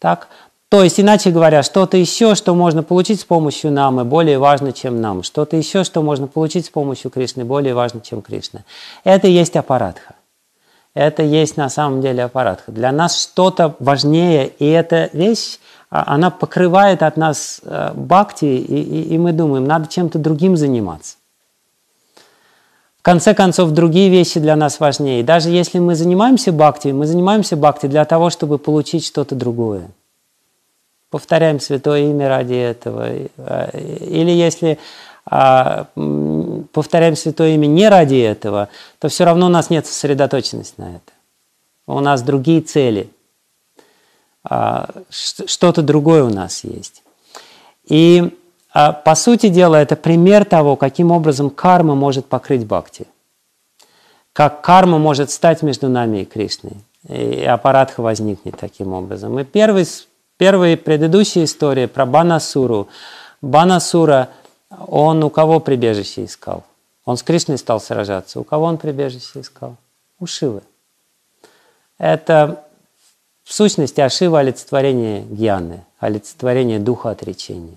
Так? То есть, иначе говоря, что-то еще, что можно получить с помощью намы, более важно, чем нам. Что-то еще, что можно получить с помощью Кришны, более важно, чем Кришна. Это и есть аппаратха. Это есть на самом деле аппаратха. Для нас что-то важнее, и эта вещь, она покрывает от нас бхакти, и мы думаем, надо чем-то другим заниматься. В конце концов, другие вещи для нас важнее. Даже если мы занимаемся бхакти для того, чтобы получить что-то другое. Повторяем святое имя ради этого. Или если повторяем святое имя не ради этого, то все равно у нас нет сосредоточенности на это. У нас другие цели. Что-то другое у нас есть. И... по сути дела, это пример того, каким образом карма может покрыть бхакти. Как карма может стать между нами и Кришной. И аппаратха возникнет таким образом. И первая предыдущая история про Банасуру. Банасура, он у кого прибежище искал? Он с Кришной стал сражаться. У кого он прибежище искал? У Шивы. Это в сущности Шива олицетворение гьяны, олицетворение духа отречения.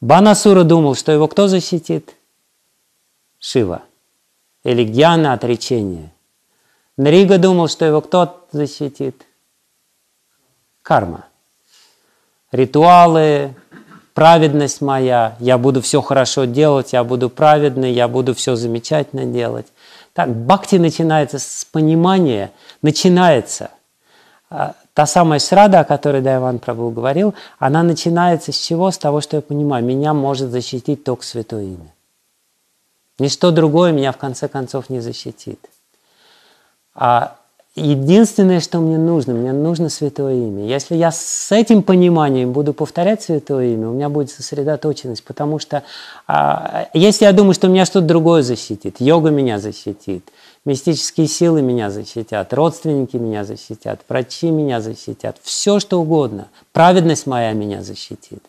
Банасура думал, что его кто защитит? Шива. Или гьяна отречение. Нрига думал, что его кто защитит? Карма. Ритуалы, праведность моя, я буду все хорошо делать, я буду праведный, я буду все замечательно делать. Так, бхакти начинается с понимания, начинается. Та самая шрада, о которой Дайван Прабху говорил, она начинается с чего? С того, что я понимаю, меня может защитить только святое имя. Ничто другое меня в конце концов не защитит. А единственное, что мне нужно святое имя. Если я с этим пониманием буду повторять святое имя, у меня будет сосредоточенность, потому что если я думаю, что меня что-то другое защитит, йога меня защитит, мистические силы меня защитят, родственники меня защитят, врачи меня защитят, все что угодно, праведность моя меня защитит,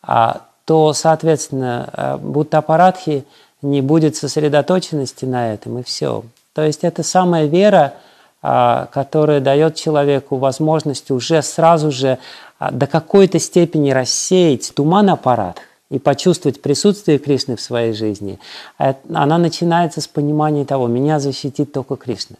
то, соответственно, будто аппаратхи не будет сосредоточенности на этом, и все. То есть это самая вера, которая дает человеку возможность уже сразу же до какой-то степени рассеять туман аппаратх, и почувствовать присутствие Кришны в своей жизни, она начинается с понимания того, меня защитит только Кришна.